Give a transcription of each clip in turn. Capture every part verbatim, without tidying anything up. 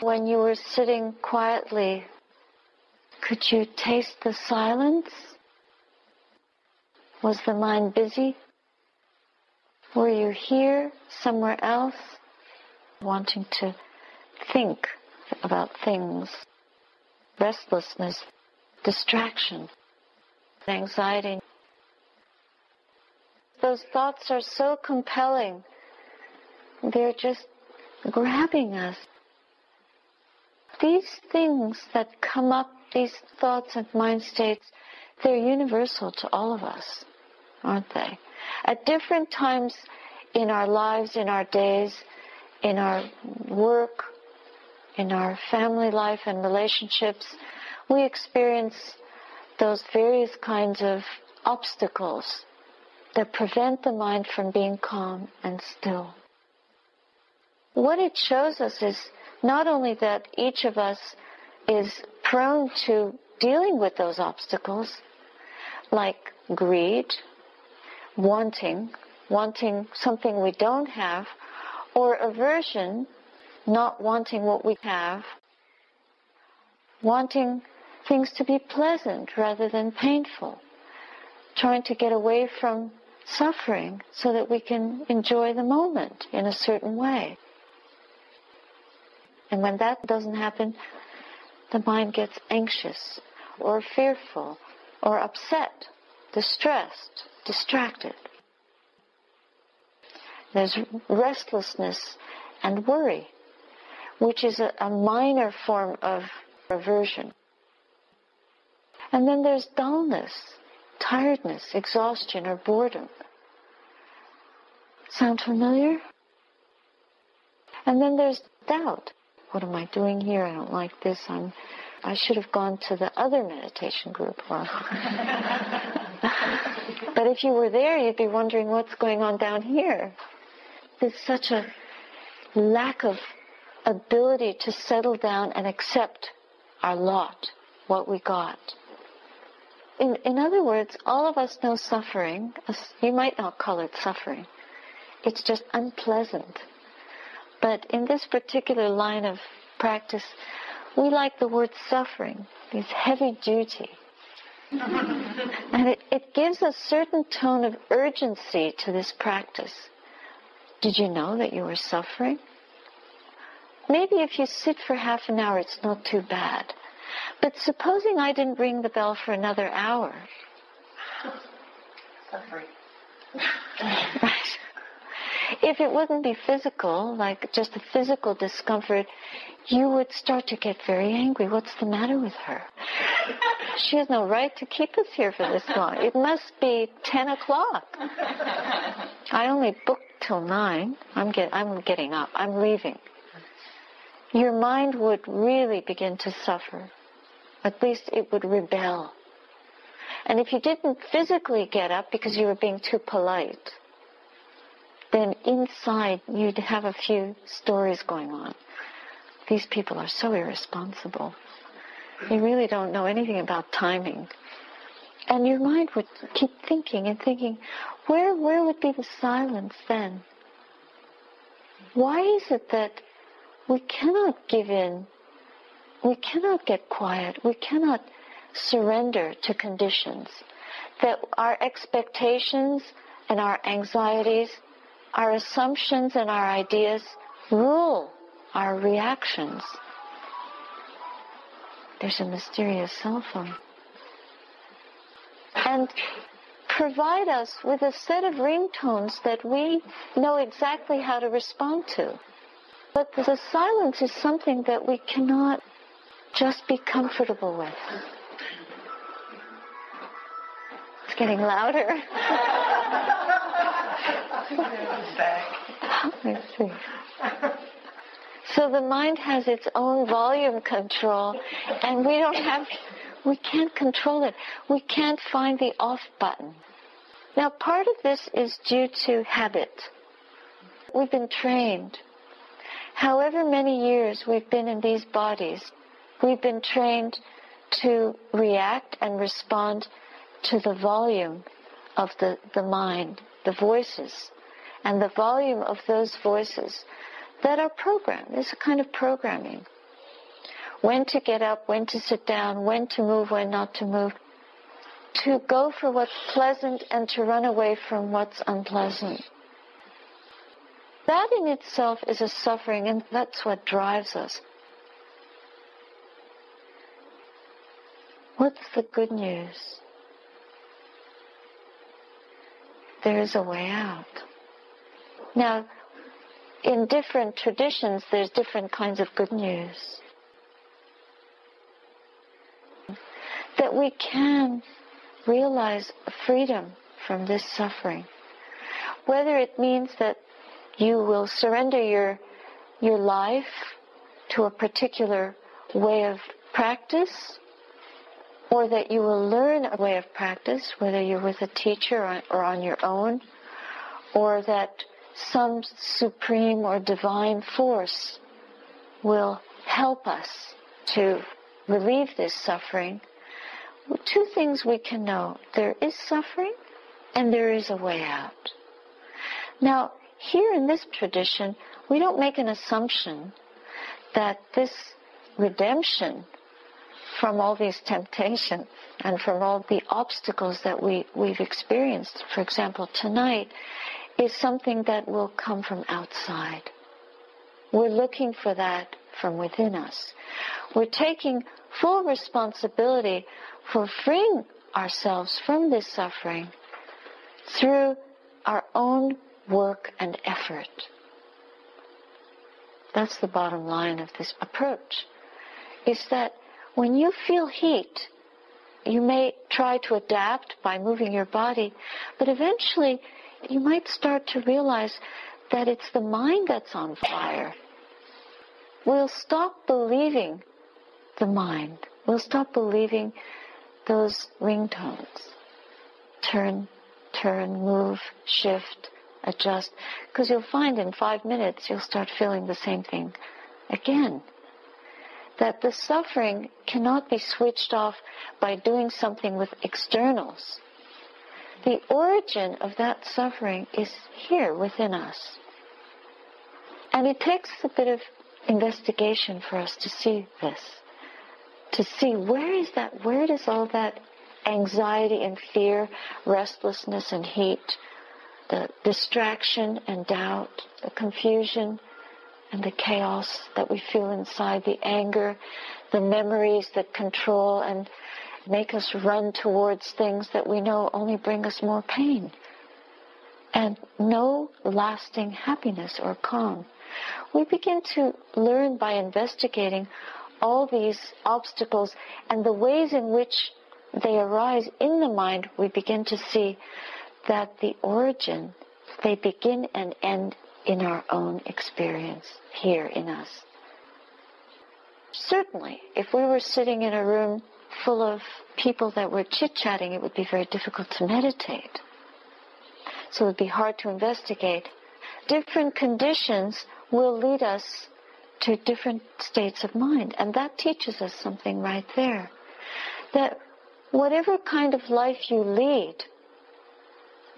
When you were sitting quietly, could you taste the silence? Was the mind busy? Were you here, somewhere else, wanting to think about things? Restlessness, distraction, anxiety. Those thoughts are so compelling. They're just grabbing us. These things that come up, these thoughts and mind states, they're universal to all of us, aren't they? At different times in our lives, in our days, in our work, in our family life and relationships, we experience those various kinds of obstacles that prevent the mind from being calm and still. What it shows us is not only that each of us is prone to dealing with those obstacles, like greed, wanting, wanting something we don't have, or aversion, not wanting what we have, wanting things to be pleasant rather than painful, trying to get away from suffering so that we can enjoy the moment in a certain way. And when that doesn't happen, the mind gets anxious or fearful or upset, distressed, distracted. There's restlessness and worry, which is a, a minor form of aversion. And then there's dullness, tiredness, exhaustion, or boredom. Sound familiar? And then there's doubt. What am I doing here? I don't like this. I'm, I should have gone to the other meditation group. Well, but if you were there, you'd be wondering what's going on down here. There's such a lack of ability to settle down and accept our lot, what we got. In, in other words, all of us know suffering. You might not call it suffering. It's just unpleasant. But in this particular line of practice, we like the word suffering. It's heavy duty. And it, it gives a certain tone of urgency to this practice. Did you know that you were suffering? Maybe if you sit for half an hour, it's not too bad. But supposing I didn't ring the bell for another hour. Suffering. Right. If it wouldn't be physical, like just a physical discomfort, you would start to get very angry. What's the matter with her? She has no right to keep us here for this long. It must be ten o'clock. I only booked till nine. I'm, get, I'm getting up. I'm leaving. Your mind would really begin to suffer. At least it would rebel. And if you didn't physically get up because you were being too polite, then inside you'd have a few stories going on. These people are so irresponsible. They really don't know anything about timing. And your mind would keep thinking and thinking, where, where would be the silence then? Why is it that we cannot give in? We cannot get quiet. We cannot surrender to conditions. That our expectations and our anxieties, our assumptions and our ideas rule our reactions. There's a mysterious cell phone. And provide us with a set of ringtones that we know exactly how to respond to. But the silence is something that we cannot just be comfortable with. It's getting louder. Let's see. So the mind has its own volume control, and we don't have, we can't control it. We can't find the off button. Now, part of this is due to habit. We've been trained. However many years we've been in these bodies, we've been trained to react and respond to the volume of the, the mind, the voices, and the volume of those voices that are programmed. It's a kind of programming. when to get up, when to sit down, when to move, when not to move, to go for what's pleasant and to run away from what's unpleasant. That in itself is a suffering, and that's what drives us. What's the good news? There is a way out. Now, in different traditions, there's different kinds of good news. That we can realize freedom from this suffering. Whether it means that you will surrender your, your life to a particular way of practice, or that you will learn a way of practice, whether you're with a teacher or on your own, or that some supreme or divine force will help us to relieve this suffering. Two things we can know. There is suffering and there is a way out. Now, here in this tradition, we don't make an assumption that this redemption from all these temptations and from all the obstacles that we, we've experienced, for example, tonight, is something that will come from outside. We're looking for that from within us. We're taking full responsibility for freeing ourselves from this suffering through our own work and effort. That's the bottom line of this approach, is that when you feel heat, you may try to adapt by moving your body, but eventually you might start to realize that it's the mind that's on fire. We'll stop believing the mind. We'll stop believing those ringtones. Turn, turn, move, shift, adjust. Because you'll find in five minutes you'll start feeling the same thing again. That the suffering cannot be switched off by doing something with externals. The origin of that suffering is here within us. And it takes a bit of investigation for us to see this, to see where is that, where does all that anxiety and fear, restlessness and heat, the distraction and doubt, the confusion and the chaos that we feel inside, the anger, the memories that control and make us run towards things that we know only bring us more pain and no lasting happiness or calm. We begin to learn by investigating all these obstacles and the ways in which they arise in the mind. We begin to see that the origin, they begin and end in our own experience here in us. Certainly, if we were sitting in a room full of people that were chit-chatting, it would be very difficult to meditate. So it would be hard to investigate. Different conditions will lead us to different states of mind, and that teaches us something right there. That whatever kind of life you lead,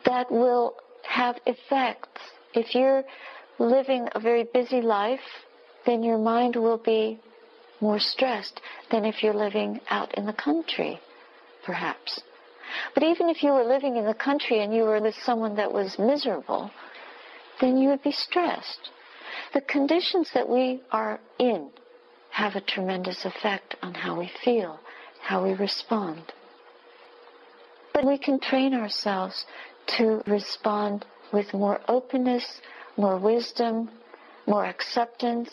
that will have effects. If you're living a very busy life, then your mind will be more stressed than if you're living out in the country, perhaps. But even if you were living in the country and you were with someone that was miserable, then you would be stressed. The conditions that we are in have a tremendous effect on how we feel, how we respond. But we can train ourselves to respond with more openness, more wisdom, more acceptance,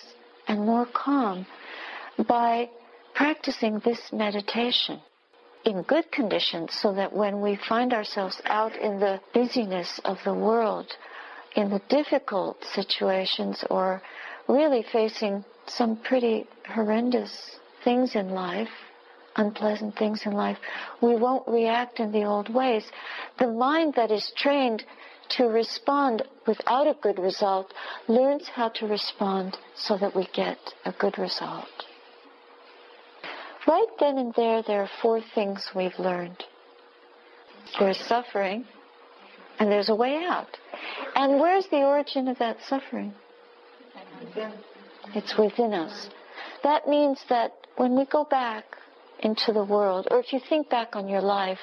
and more calm by practicing this meditation in good conditions, so that when we find ourselves out in the busyness of the world, in the difficult situations, or really facing some pretty horrendous things in life, unpleasant things in life, we won't react in the old ways. The mind that is trained to respond without a good result learns how to respond so that we get a good result. Right then and there, there are four things we've learned. There's suffering, and there's a way out. And where's the origin of that suffering? It's within us. That means that when we go back into the world, or if you think back on your life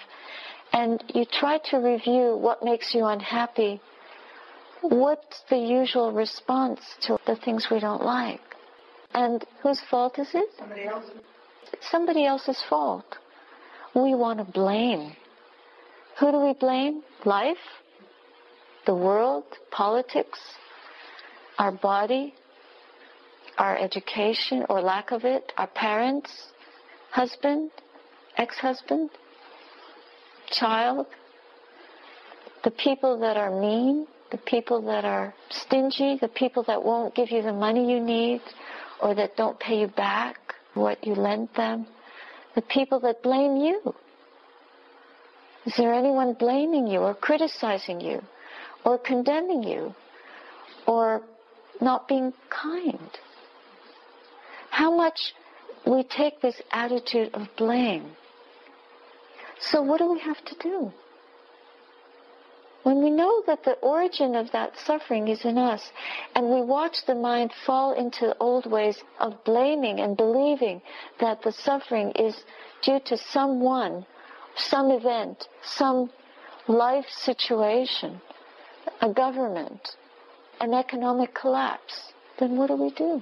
and you try to review what makes you unhappy, what's the usual response to the things we don't like? And whose fault is it? Somebody else's. Somebody else's fault. We want to blame. Who do we blame? Life, the world, politics, our body, our education or lack of it, our parents, husband, ex-husband, child, the people that are mean, the people that are stingy, the people that won't give you the money you need or that don't pay you back what you lent them, the people that blame you. Is there anyone blaming you or criticizing you or condemning you or not being kind? How much we take this attitude of blame. So what do we have to do? When we know that the origin of that suffering is in us, and we watch the mind fall into old ways of blaming and believing that the suffering is due to someone, some event, some life situation, a government, an economic collapse, then what do we do?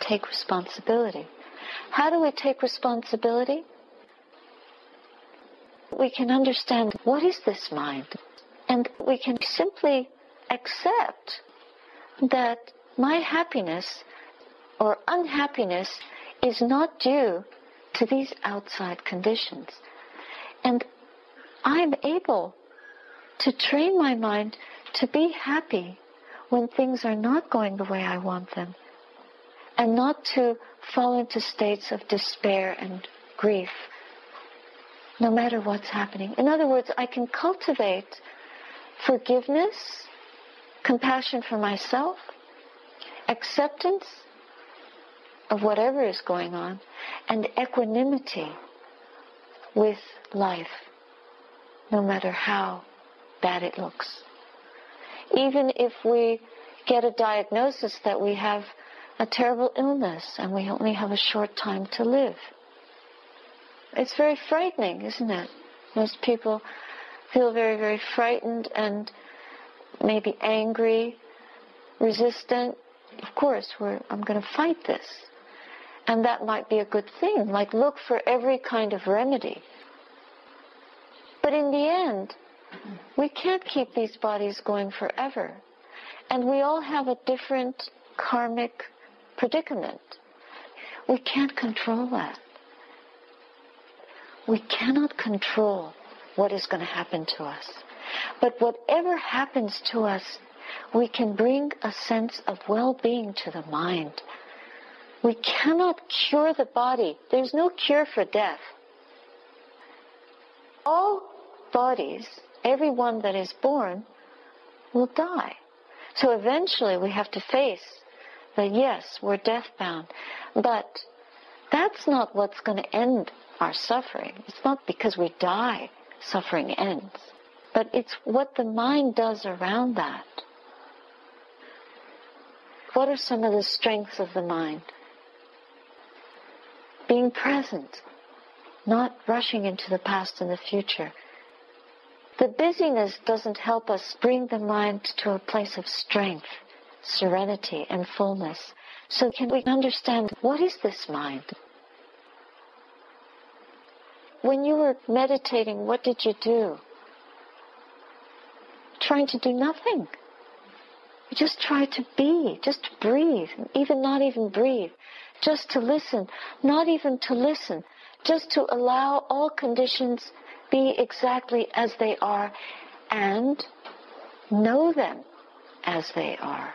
Take responsibility. How do we take responsibility? We can understand what is this mind, and we can simply accept that my happiness or unhappiness is not due to these outside conditions. And I'm able to train my mind to be happy when things are not going the way I want them, and not to fall into states of despair and grief, no matter what's happening. In other words, I can cultivate forgiveness, compassion for myself, acceptance of whatever is going on, and equanimity with life, no matter how bad it looks. Even if we get a diagnosis that we have a terrible illness and we only have a short time to live. It's very frightening, isn't it? Most people feel very, very frightened and maybe angry, resistant. Of course, we're, I'm going to fight this. And that might be a good thing, like look for every kind of remedy. But in the end, we can't keep these bodies going forever. And we all have a different karmic predicament. We can't control that. We cannot control what is going to happen to us. But whatever happens to us, we can bring a sense of well-being to the mind. We cannot cure the body. There's no cure for death. All bodies, everyone that is born, will die. So eventually we have to face that, yes, we're death-bound. But that's not what's going to end our suffering. It's not because we die, suffering ends. But it's what the mind does around that. What are some of the strengths of the mind? Being present, not rushing into the past and the future. The busyness doesn't help us bring the mind to a place of strength, serenity, and fullness. So can we understand what is this mind? When you were meditating, what did you do? Trying to do nothing. You just try to be, just to breathe, even not even breathe. Just to listen, not even to listen. Just to allow all conditions be exactly as they are and know them as they are.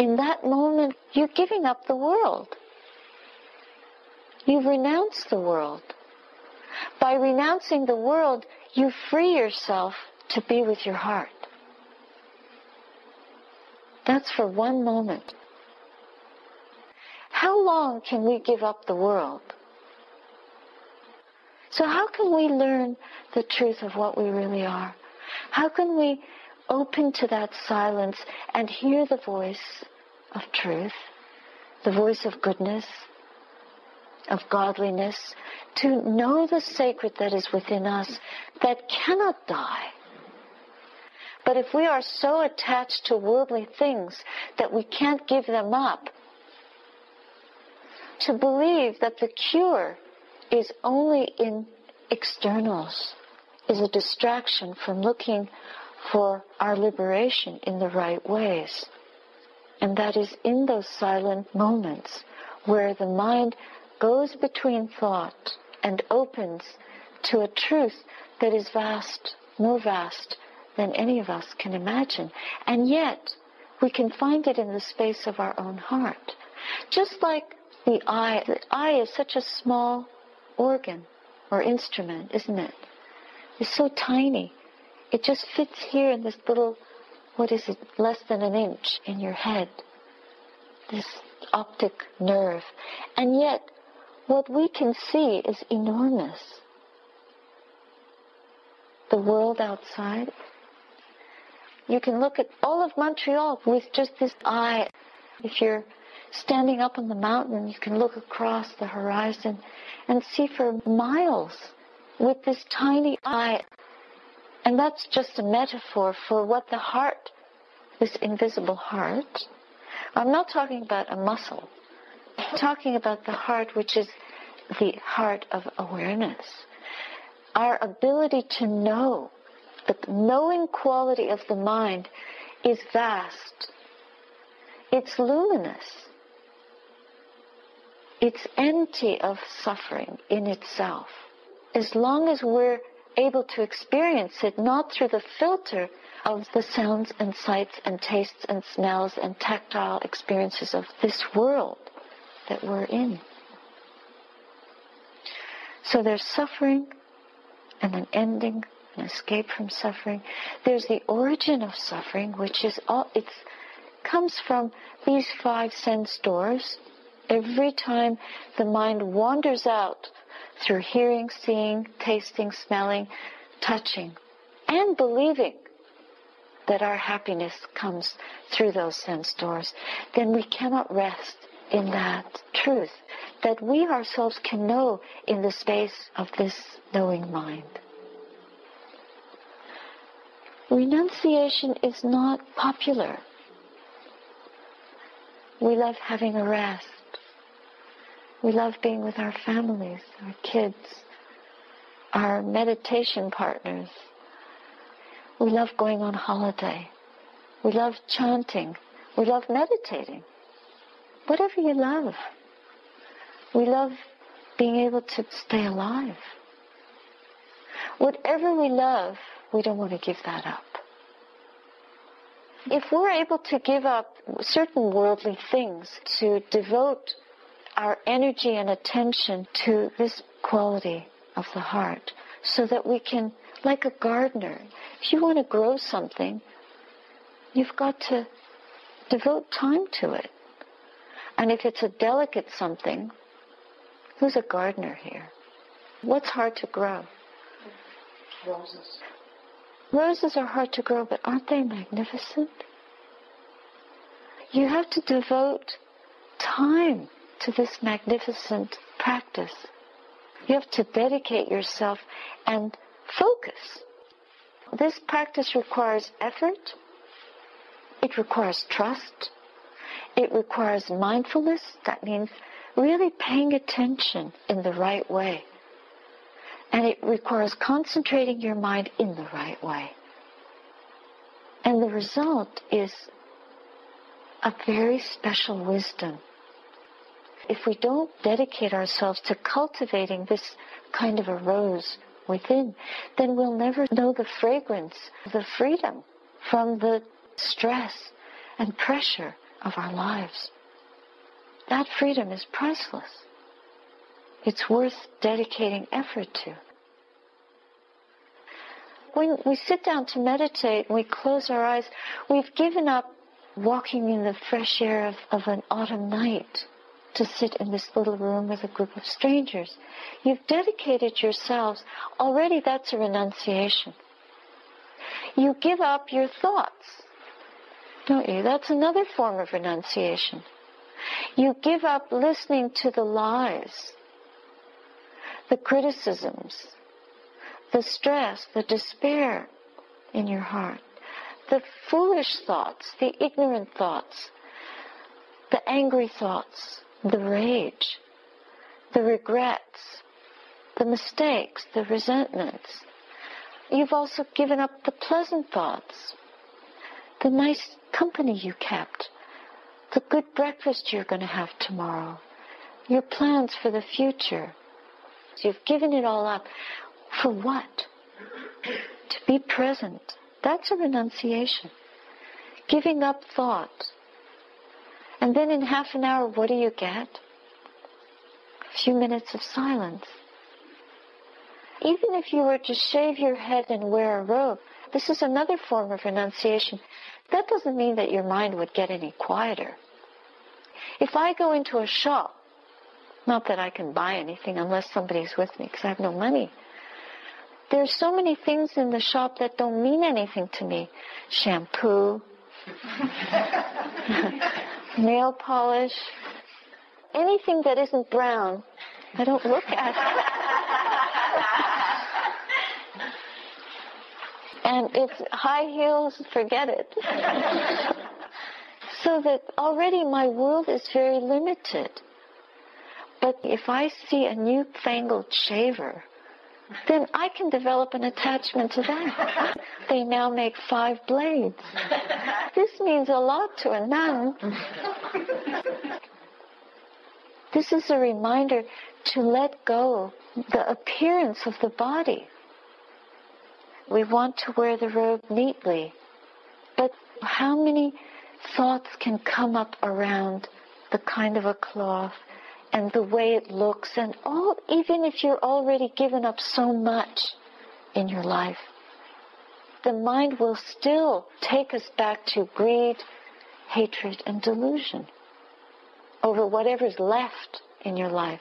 In that moment, you're giving up the world. You renounce the world. By renouncing the world, you free yourself to be with your heart. That's for one moment. How long can we give up the world? So how can we learn the truth of what we really are? How can we open to that silence and hear the voice of truth, the voice of goodness, of godliness, to know the sacred that is within us that cannot die. But if we are so attached to worldly things that we can't give them up, to believe that the cure is only in externals is a distraction from looking for our liberation in the right ways. And that is in those silent moments where the mind goes between thought and opens to a truth that is vast, more vast than any of us can imagine. And yet, we can find it in the space of our own heart. Just like the eye, the eye is such a small organ or instrument, isn't it? It's so tiny. It just fits here in this little, what is it, less than an inch in your head, this optic nerve. And yet, what we can see is enormous. The world outside. You can look at all of Montreal with just this eye. If you're standing up on the mountain, you can look across the horizon and see for miles with this tiny eye. And that's just a metaphor for what the heart, this invisible heart. I'm not talking about a muscle. I'm talking about the heart, which is the heart of awareness. Our ability to know, the knowing quality of the mind is vast. It's luminous. It's empty of suffering in itself. As long as we're able to experience it, not through the filter of the sounds and sights and tastes and smells and tactile experiences of this world that we're in. So there's suffering and an ending, an escape from suffering. There's the origin of suffering, which is all, it comes from these five sense doors. Every time the mind wanders out through hearing, seeing, tasting, smelling, touching, and believing that our happiness comes through those sense doors, then we cannot rest in that truth that we ourselves can know in the space of this knowing mind. Renunciation is not popular. We love having a rest. We love being with our families, our kids, our meditation partners. We love going on holiday. We love chanting. We love meditating. Whatever you love. We love being able to stay alive. Whatever we love, we don't want to give that up. If we're able to give up certain worldly things to devote our energy and attention to this quality of the heart, so that we can, like a gardener, if you want to grow something, you've got to devote time to it. And if it's a delicate something, who's a gardener here? What's hard to grow? Roses. Roses are hard to grow, but aren't they magnificent? You have to devote time to this magnificent practice. You have to dedicate yourself and focus. This practice requires effort. It requires trust. It requires mindfulness. That means really paying attention in the right way. And it requires concentrating your mind in the right way. And the result is a very special wisdom. If we don't dedicate ourselves to cultivating this kind of a rose within, then we'll never know the fragrance, the freedom from the stress and pressure of our lives. That freedom is priceless. It's worth dedicating effort to. When we sit down to meditate and we close our eyes, we've given up walking in the fresh air of, of an autumn night to sit in this little room with a group of strangers. You've dedicated yourselves. Already that's a renunciation. You give up your thoughts. don't you? That's another form of renunciation. You give up listening to the lies, the criticisms, the stress, the despair in your heart, the foolish thoughts, the ignorant thoughts, the angry thoughts, the rage, the regrets, the mistakes, the resentments. You've also given up the pleasant thoughts, the nice company you kept, the good breakfast you're going to have tomorrow, your plans for the future. You've given it all up. For what? To be present. That's a renunciation. Giving up thought. And then in half an hour, what do you get? A few minutes of silence. Even if you were to shave your head and wear a robe, this is another form of renunciation. That doesn't mean that your mind would get any quieter. If I go into a shop, not that I can buy anything unless somebody's with me because I have no money. There are so many things in the shop that don't mean anything to me. Shampoo, nail polish, anything that isn't brown, I don't look at. And if high heels, forget it. So that already my world is very limited. But if I see a newfangled shaver, then I can develop an attachment to that. They now make five blades. This means a lot to a nun. This is a reminder to let go the appearance of the body. We want to wear the robe neatly, but how many thoughts can come up around the kind of a cloth and the way it looks, and all, even if you're already given up so much in your life, the mind will still take us back to greed, hatred, and delusion over whatever's left in your life.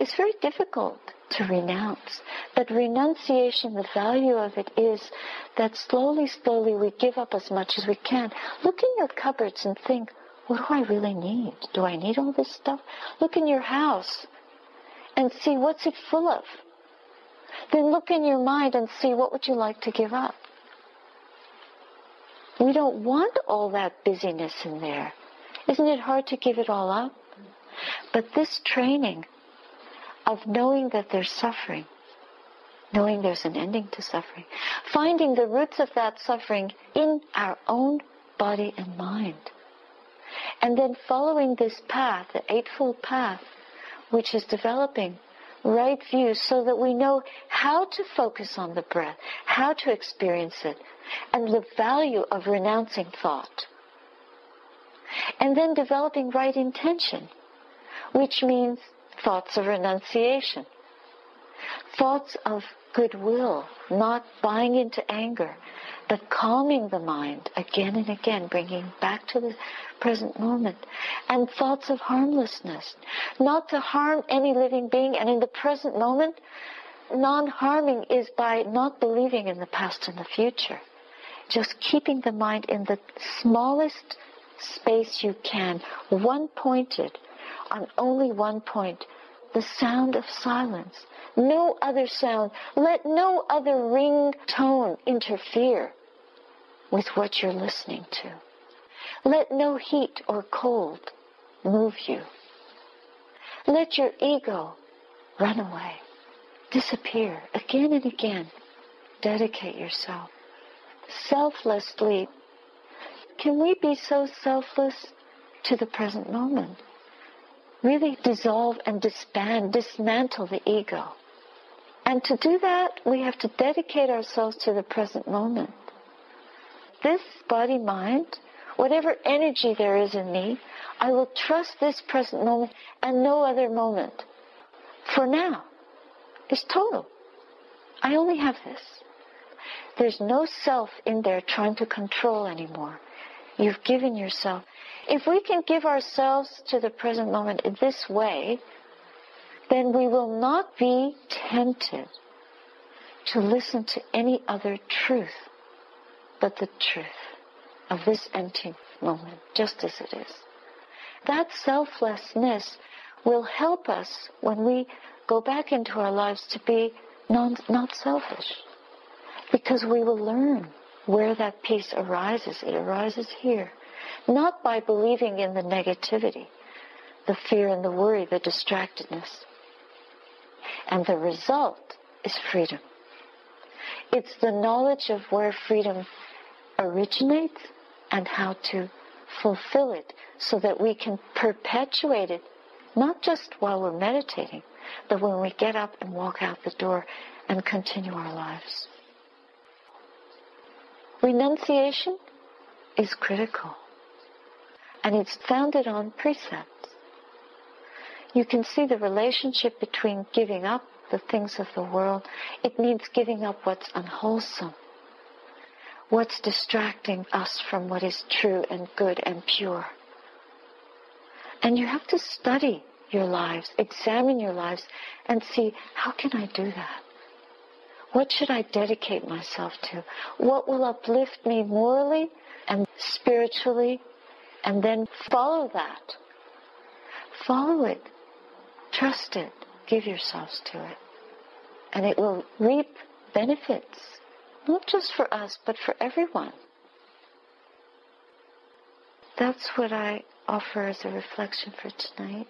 It's very difficult to renounce, but renunciation, the value of it is that slowly, slowly we give up as much as we can. Look in your cupboards and think, what do I really need? Do I need all this stuff? Look in your house and see what's it full of. Then look in your mind and see what would you like to give up. We don't want all that busyness in there. Isn't it hard to give it all up? But this training of knowing that there's suffering, knowing there's an ending to suffering, finding the roots of that suffering in our own body and mind, and then following this path, the Eightfold Path, which is developing right view so that we know how to focus on the breath, how to experience it, and the value of renouncing thought. And then developing right intention, which means thoughts of renunciation, thoughts of goodwill, not buying into anger, but calming the mind again and again, bringing back to the present moment, and thoughts of harmlessness, not to harm any living being, and in the present moment, non-harming is by not believing in the past and the future, just keeping the mind in the smallest space you can, one-pointed, on only one point, the sound of silence. No other sound. Let no other ring tone interfere with what you're listening to. Let no heat or cold move you. Let your ego run away, disappear again and again. Dedicate yourself. Selflessly. Can we be so selfless to the present moment? Really dissolve and disband, dismantle the ego. And to do that, we have to dedicate ourselves to the present moment. This body, mind, whatever energy there is in me, I will trust this present moment and no other moment. For now, it's total. I only have this. There's no self in there trying to control anymore. You've given yourself. If we can give ourselves to the present moment in this way, then we will not be tempted to listen to any other truth but the truth. of this empty moment, just as it is. That selflessness will help us when we go back into our lives to be non, not selfish, because we will learn where that peace arises. It arises here, not by believing in the negativity, the fear and the worry, the distractedness. And the result is freedom. It's the knowledge of where freedom originates and how to fulfill it so that we can perpetuate it, not just while we're meditating, but when we get up and walk out the door and continue our lives. Renunciation is critical, and it's founded on precepts. You can see the relationship between giving up the things of the world. It means giving up what's unwholesome, what's distracting us from what is true and good and pure. And you have to study your lives, examine your lives, and see, how can I do that? What should I dedicate myself to? What will uplift me morally and spiritually? And then follow that. Follow it. Trust it. Give yourselves to it. And it will reap benefits, not just for us, but for everyone. That's what I offer as a reflection for tonight.